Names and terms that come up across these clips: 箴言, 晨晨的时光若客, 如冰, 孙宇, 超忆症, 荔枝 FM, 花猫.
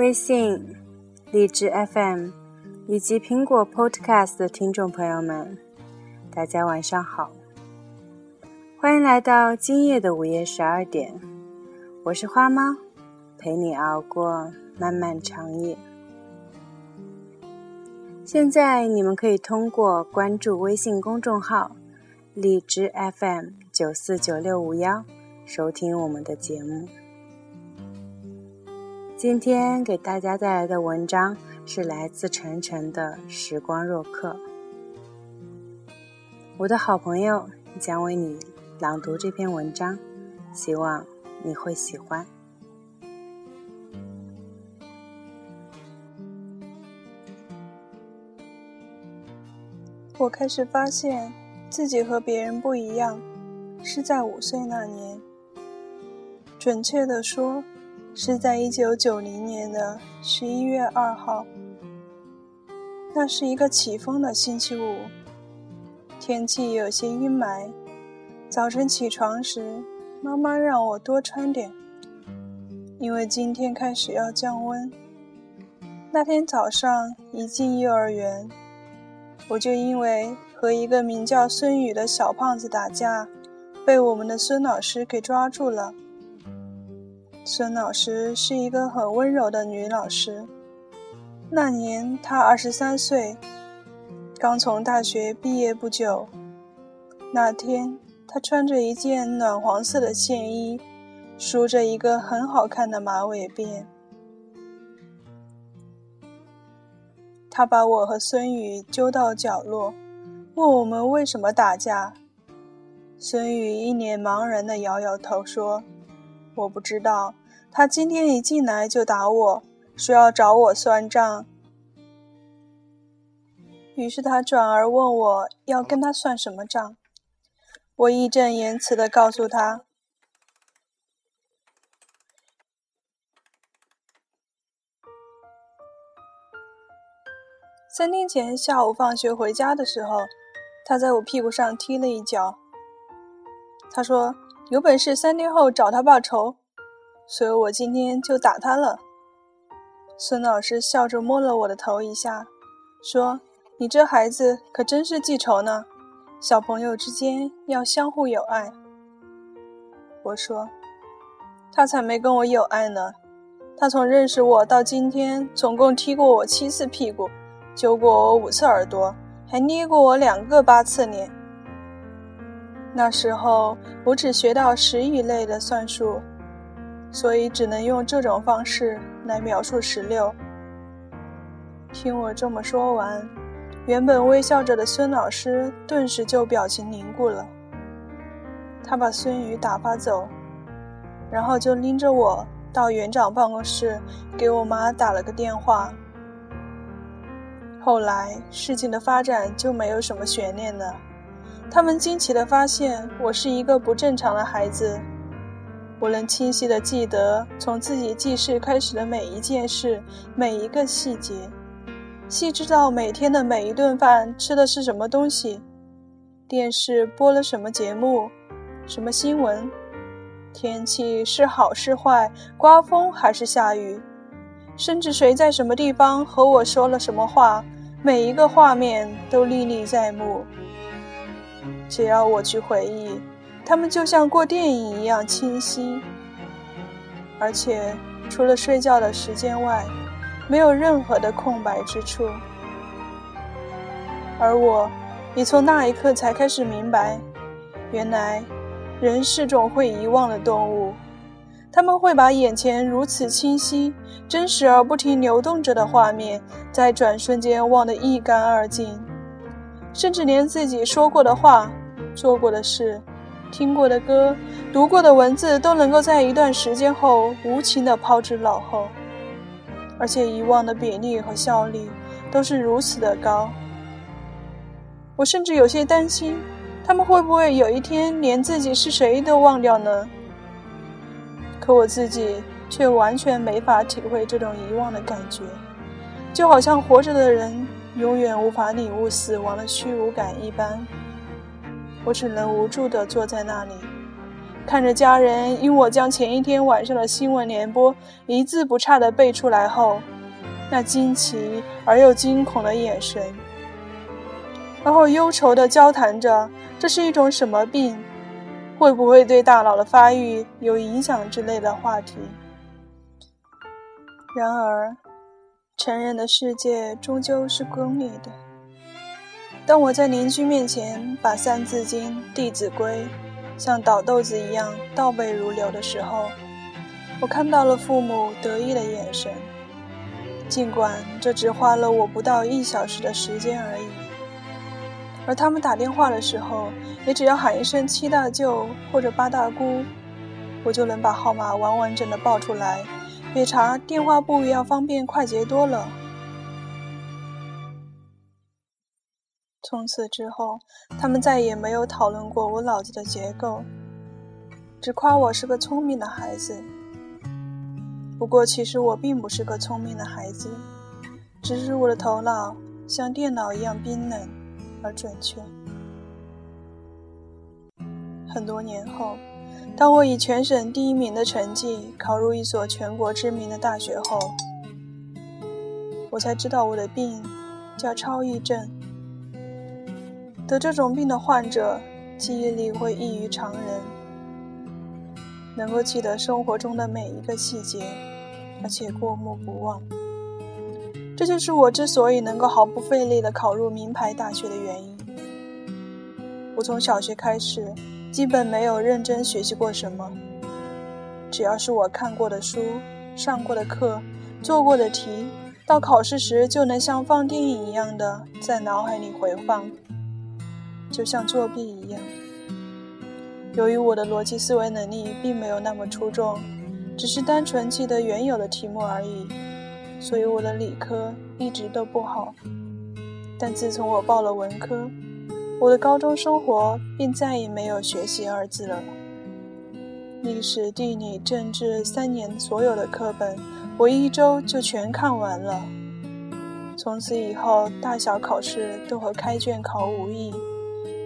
微信、荔枝 FM 以及苹果 Podcast 的听众朋友们，大家晚上好，欢迎来到今夜的午夜12点，我是花猫，陪你熬过漫漫长夜。现在你们可以通过关注微信公众号荔枝 FM949651 收听我们的节目。今天给大家带来的文章是来自晨晨的时光若客，我的好朋友将为你朗读这篇文章，希望你会喜欢。我开始发现自己和别人不一样，是在5岁那年，准确地说是在1990年的11月2号，那是一个起风的星期五，天气有些阴霾。早晨起床时，妈妈让我多穿点，因为今天开始要降温。那天早上一进幼儿园，我就因为和一个名叫孙宇的小胖子打架，被我们的孙老师给抓住了。孙老师是一个很温柔的女老师，那年她23岁，刚从大学毕业不久。那天她穿着一件暖黄色的线衣，梳着一个很好看的马尾辫。她把我和孙宇揪到角落，问我们为什么打架。孙宇一脸茫然地摇摇头说，我不知道，他今天一进来就打我，说要找我算账。于是他转而问我要跟他算什么账。我义正言辞地告诉他，3天前下午放学回家的时候，他在我屁股上踢了一脚。他说有本事3天后找他报仇，所以我今天就打他了。孙老师笑着摸了我的头一下，说，你这孩子可真是记仇呢，小朋友之间要相互友爱。我说，他才没跟我友爱呢，他从认识我到今天总共踢过我7次屁股，揪过我5次耳朵，还捏过我2个8次脸。那时候我只学到10以内的算术，所以只能用这种方式来描述16。听我这么说完，原本微笑着的孙老师顿时就表情凝固了。他把孙宇打发走，然后就拎着我到园长办公室给我妈打了个电话。后来事情的发展就没有什么悬念了。他们惊奇地发现我是一个不正常的孩子，我能清晰地记得从自己记事开始的每一件事，每一个细节，细致到每天的每一顿饭吃的是什么东西，电视播了什么节目，什么新闻，天气是好是坏，刮风还是下雨，甚至谁在什么地方和我说了什么话，每一个画面都历历在目。只要我去回忆，他们就像过电影一样清晰，而且除了睡觉的时间外，没有任何的空白之处。而我也从那一刻才开始明白，原来人是种会遗忘的动物，他们会把眼前如此清晰、真实而不停流动着的画面，在转瞬间忘得一干二净，甚至连自己说过的话、做过的事、听过的歌、读过的文字都能够在一段时间后无情地抛之脑后，而且遗忘的比例和效率都是如此的高。我甚至有些担心，他们会不会有一天连自己是谁都忘掉呢？可我自己却完全没法体会这种遗忘的感觉，就好像活着的人永远无法领悟死亡的虚无感一般，我只能无助地坐在那里，看着家人因我将前一天晚上的新闻联播一字不差地背出来后，那惊奇而又惊恐的眼神，然后忧愁地交谈着这是一种什么病，会不会对大脑的发育有影响之类的话题。然而，成人的世界终究是功利的。当我在邻居面前把《三字经》《弟子规》像倒豆子一样倒背如流的时候，我看到了父母得意的眼神，尽管这只花了我不到1小时的时间而已。而他们打电话的时候，也只要喊一声七大舅或者八大姑，我就能把号码完完整的报出来，比查电话簿要方便快捷多了。从此之后，他们再也没有讨论过我脑子的结构，只夸我是个聪明的孩子。不过其实我并不是个聪明的孩子，只是我的头脑像电脑一样冰冷而准确。很多年后，当我以全省第1名的成绩考入一所全国知名的大学后，我才知道我的病叫超忆症。得这种病的患者记忆力会异于常人，能够记得生活中的每一个细节，而且过目不忘。这就是我之所以能够毫不费力地考入名牌大学的原因。我从小学开始基本没有认真学习过什么，只要是我看过的书、上过的课、做过的题，到考试时就能像放电影一样的在脑海里回放，就像作弊一样。由于我的逻辑思维能力并没有那么出众，只是单纯记得原有的题目而已，所以我的理科一直都不好。但自从我报了文科，我的高中生活便再也没有学习二字了。历史、地理、政治3年所有的课本，我1周就全看完了。从此以后，大小考试都和开卷考无异，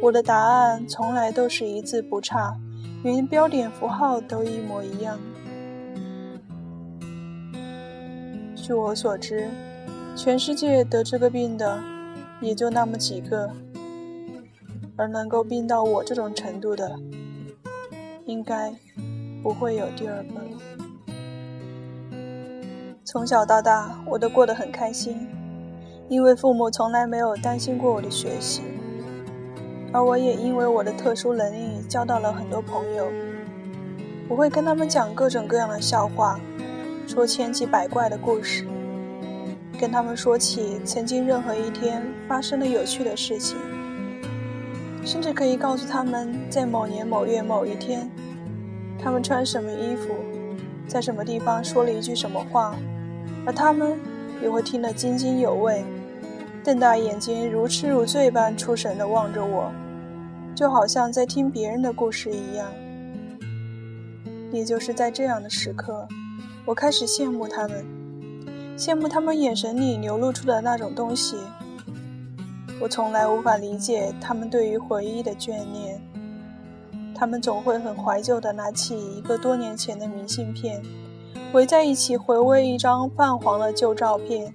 我的答案从来都是一字不差，连标点符号都一模一样。据我所知，全世界得这个病的也就那么几个，而能够病到我这种程度的，应该不会有第二个了。从小到大，我都过得很开心，因为父母从来没有担心过我的学习，而我也因为我的特殊能力交到了很多朋友。我会跟他们讲各种各样的笑话，说千奇百怪的故事，跟他们说起曾经任何一天发生的有趣的事情，甚至可以告诉他们在某年某月某一天他们穿什么衣服，在什么地方说了一句什么话，而他们也会听得津津有味，瞪大眼睛如痴如醉般出神地望着我，就好像在听别人的故事一样。也就是在这样的时刻，我开始羡慕他们，羡慕他们眼神里流露出的那种东西。我从来无法理解他们对于回忆的眷恋，他们总会很怀旧地拿起一个多年前的明信片，围在一起回味一张泛黄的旧照片，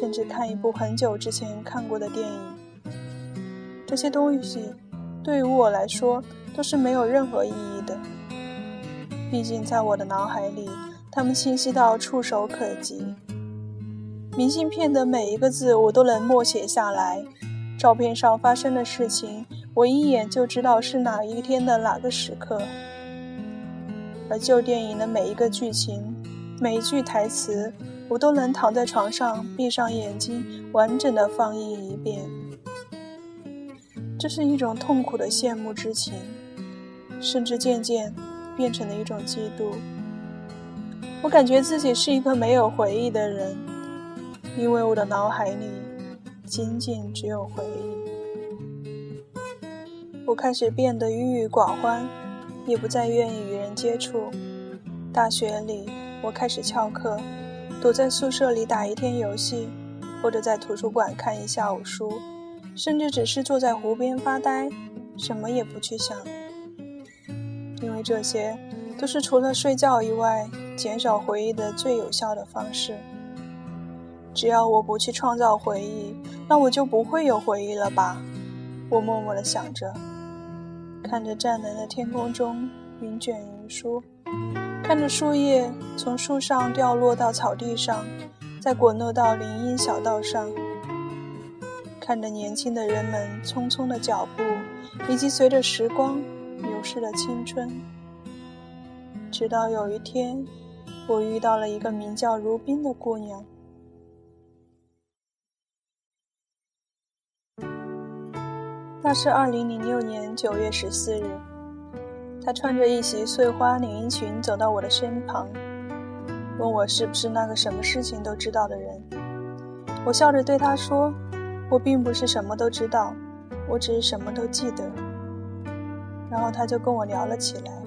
甚至看一部很久之前看过的电影。这些东西对于我来说都是没有任何意义的，毕竟在我的脑海里，它们清晰到触手可及。明信片的每一个字我都能默写下来，照片上发生的事情我一眼就知道是哪一天的哪个时刻，而旧电影的每一个剧情、每一句台词，我都能躺在床上闭上眼睛完整的放映一遍。这是一种痛苦的羡慕之情，甚至渐渐变成了一种嫉妒。我感觉自己是一个没有回忆的人，因为我的脑海里仅仅只有回忆。我开始变得郁郁寡欢，也不再愿意与人接触。大学里，我开始翘课，躲在宿舍里打一天游戏，或者在图书馆看一下午书，甚至只是坐在湖边发呆，什么也不去想。因为这些都是除了睡觉以外减少回忆的最有效的方式。只要我不去创造回忆，那我就不会有回忆了吧？我默默地想着，看着湛蓝的天空中云卷云舒，看着树叶从树上掉落到草地上，再滚落到林荫小道上，看着年轻的人们匆匆的脚步，以及随着时光流逝的青春。直到有一天，我遇到了一个名叫如冰的姑娘。那是2006年9月14日，她穿着一袭碎花连衣裙走到我的身旁，问我是不是那个什么事情都知道的人。我笑着对她说，我并不是什么都知道，我只是什么都记得。然后她就跟我聊了起来，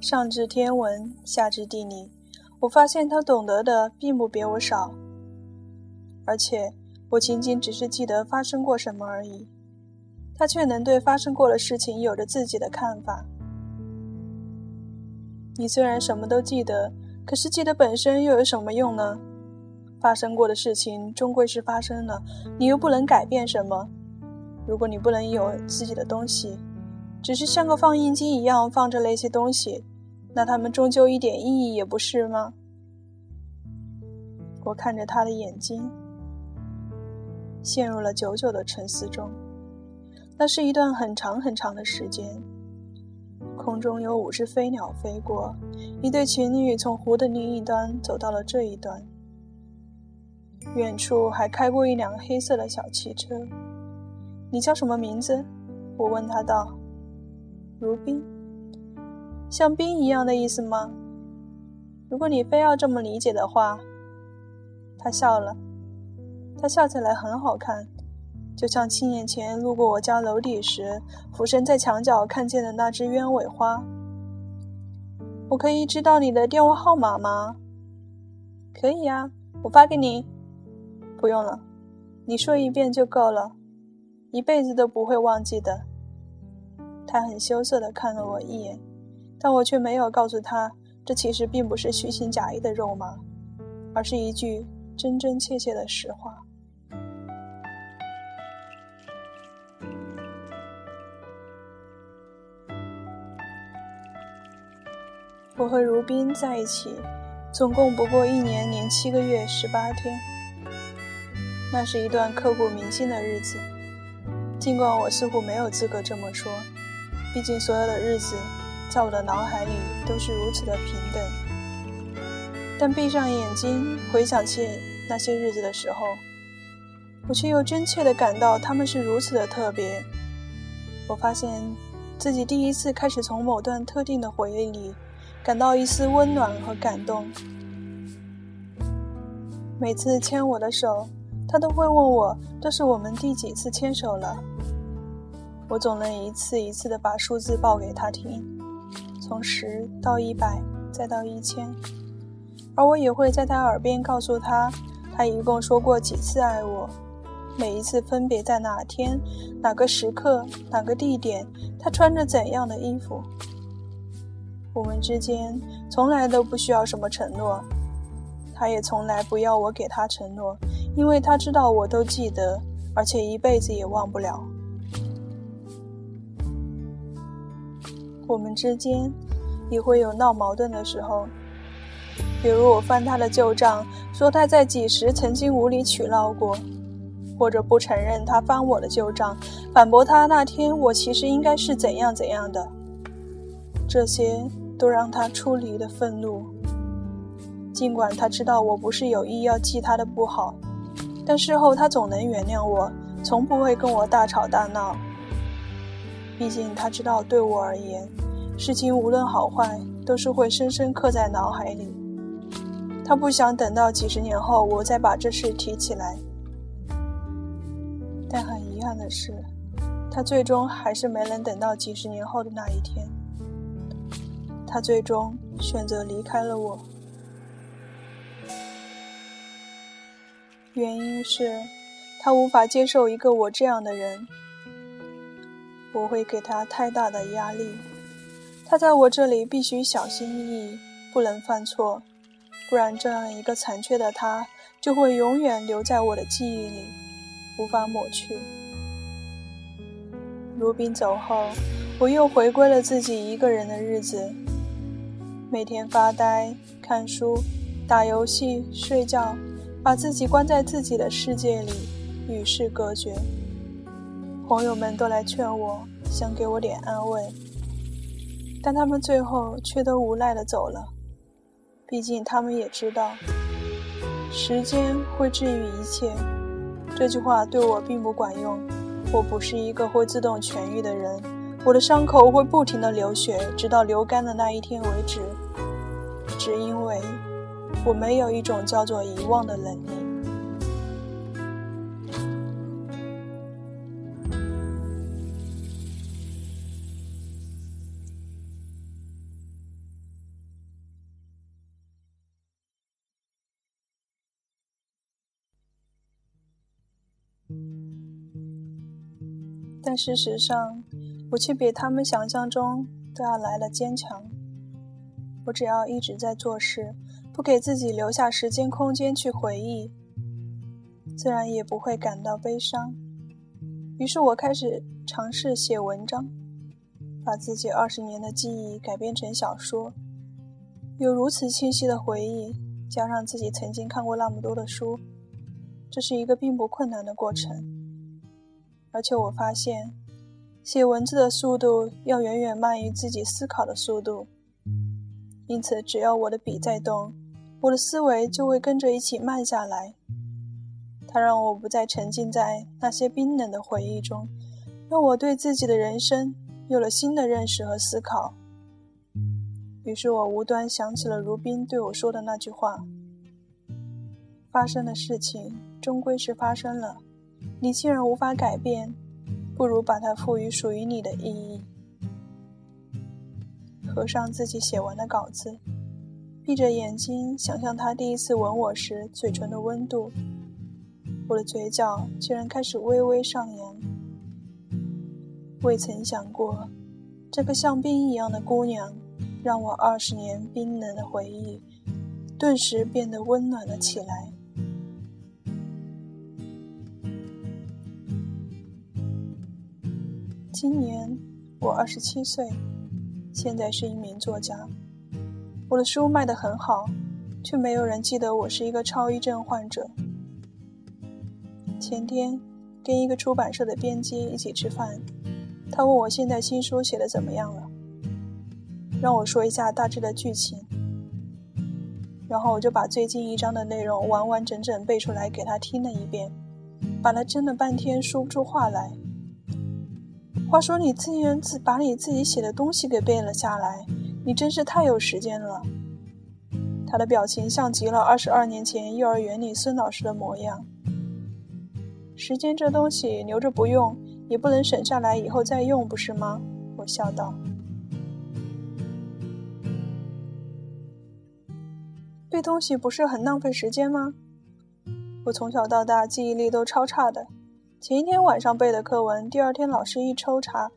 上至天文，下至地理，我发现她懂得的并不比我少，而且我仅仅只是记得发生过什么而已。他却能对发生过的事情有着自己的看法。你虽然什么都记得，可是记得本身又有什么用呢？发生过的事情终归是发生了，你又不能改变什么。如果你不能有自己的东西，只是像个放映机一样放着那些东西，那它们终究一点意义也不是吗？我看着他的眼睛，陷入了久久的沉思中。那是一段很长很长的时间，空中有50飞鸟飞过，一对情侣从湖的另一端走到了这一端，远处还开过一辆黑色的小汽车。你叫什么名字？我问他道。如冰，像冰一样的意思吗？如果你非要这么理解的话。他笑了，他笑起来很好看，就像7年前路过我家楼底时，俯身在墙角看见的那只鸢尾花。我可以知道你的电话号码吗？可以啊，我发给你。不用了，你说一遍就够了，一辈子都不会忘记的。他很羞涩地看了我一眼，但我却没有告诉他，这其实并不是虚情假意的肉麻，而是一句真真切切的实话。我和如冰在一起，总共不过1年7个月18天。那是一段刻骨铭心的日子，尽管我似乎没有资格这么说，毕竟所有的日子在我的脑海里都是如此的平等。但闭上眼睛回想起那些日子的时候，我却又真切地感到他们是如此的特别。我发现自己第一次开始从某段特定的回忆里感到一丝温暖和感动。每次牵我的手，他都会问我这是我们第几次牵手了。我总能一次一次地把数字报给他听，从10到100，再到1000。而我也会在他耳边告诉他，他一共说过几次爱我，每一次分别在哪天、哪个时刻、哪个地点，他穿着怎样的衣服。我们之间从来都不需要什么承诺，他也从来不要我给他承诺，因为他知道我都记得，而且一辈子也忘不了。我们之间也会有闹矛盾的时候，比如我翻他的旧账，说他在几时曾经无理取闹过，或者不承认他翻我的旧账，反驳他那天我其实应该是怎样怎样的。这些都让他出离的愤怒，尽管他知道我不是有意要记他的不好，但事后他总能原谅我，从不会跟我大吵大闹。毕竟他知道对我而言，事情无论好坏都是会深深刻在脑海里，他不想等到几十年后我再把这事提起来。但很遗憾的是，他最终还是没能等到几十年后的那一天，他最终选择离开了我。原因是他无法接受一个我这样的人，我会给他太大的压力，他在我这里必须小心翼翼，不能犯错，不然这样一个残缺的他就会永远留在我的记忆里，无法抹去。如冰走后，我又回归了自己一个人的日子，每天发呆、看书、打游戏、睡觉，把自己关在自己的世界里，与世隔绝。朋友们都来劝我，想给我点安慰，但他们最后却都无奈地走了。毕竟他们也知道，时间会治愈一切，这句话对我并不管用。我不是一个会自动痊愈的人，我的伤口会不停地流血，直到流干的那一天为止，只因为我没有一种叫做遗忘的能力。但事实上，我却比他们想象中都要来得坚强。我只要一直在做事，不给自己留下时间空间去回忆，自然也不会感到悲伤。于是我开始尝试写文章，把自己20年的记忆改编成小说。有如此清晰的回忆，加上自己曾经看过那么多的书，这是一个并不困难的过程。而且我发现，写文字的速度要远远慢于自己思考的速度，因此只要我的笔在动，我的思维就会跟着一起慢下来。它让我不再沉浸在那些冰冷的回忆中，让我对自己的人生有了新的认识和思考。于是我无端想起了如冰对我说的那句话：发生的事情终归是发生了，你既然无法改变，不如把它赋予属于你的意义。合上自己写完的稿子，闭着眼睛想象他第一次吻我时嘴唇的温度，我的嘴角竟然开始微微上扬。未曾想过，这个像冰一样的姑娘，让我20年冰冷的回忆，顿时变得温暖了起来。今年我27岁，现在是一名作家。我的书卖得很好，却没有人记得我是一个超忆症患者。前天跟一个出版社的编辑一起吃饭，他问我现在新书写得怎么样了，让我说一下大致的剧情，然后我就把最近一章的内容完完整整背出来给他听了一遍，把他争了半天说不出话来。话说你竟然把你自己写的东西给背了下来，你真是太有时间了。他的表情像极了22年前幼儿园里孙老师的模样。时间这东西留着不用，也不能省下来以后再用，不是吗？我笑道。背东西不是很浪费时间吗？我从小到大记忆力都超差的。前一天晚上背的课文，第二天老师一抽查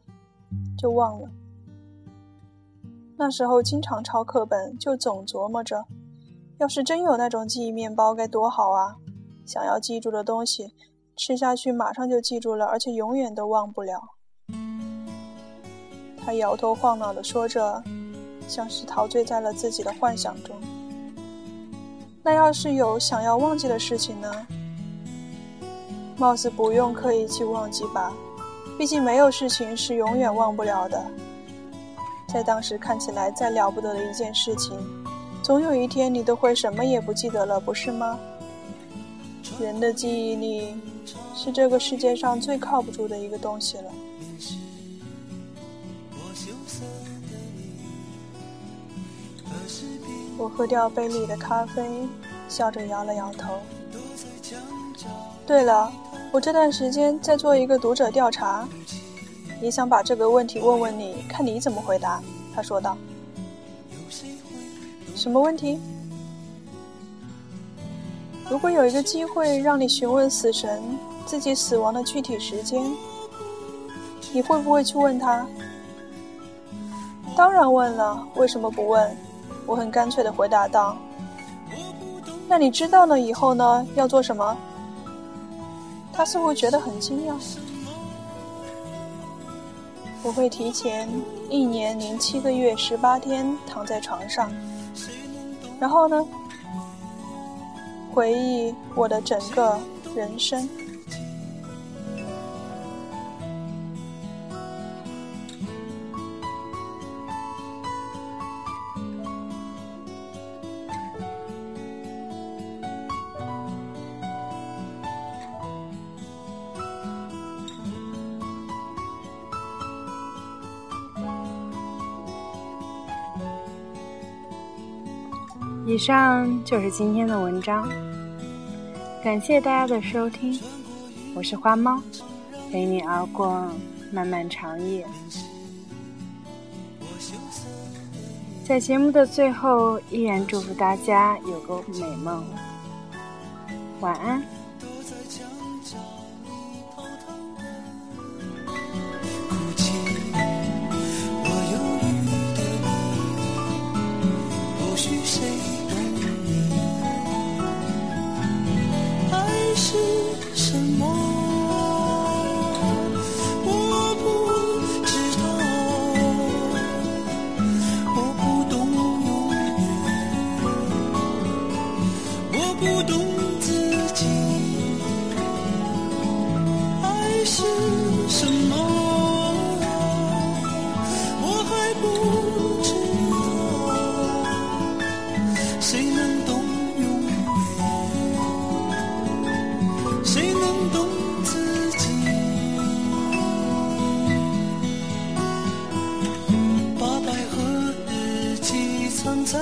就忘了。那时候经常抄课本，就总琢磨着，要是真有那种记忆面包该多好啊，想要记住的东西吃下去马上就记住了，而且永远都忘不了。他摇头晃脑地说着，像是陶醉在了自己的幻想中。那要是有想要忘记的事情呢？貌似不用刻意去忘记吧，毕竟没有事情是永远忘不了的。在当时看起来再了不得的一件事情，总有一天你都会什么也不记得了，不是吗？人的记忆力是这个世界上最靠不住的一个东西了。我喝掉杯里的咖啡，笑着摇了摇头。对了，我这段时间在做一个读者调查，也想把这个问题问问你，看你怎么回答。他说道。什么问题？如果有一个机会让你询问死神自己死亡的具体时间，你会不会去问他？当然问了，为什么不问？我很干脆地回答道。那你知道了以后呢，要做什么？他似乎觉得很惊讶。我会提前1年0、7个月18天躺在床上，然后呢，回忆我的整个人生。以上就是今天的文章，感谢大家的收听，我是花猫，陪你熬过漫漫长夜。在节目的最后，依然祝福大家有个美梦，晚安。藏在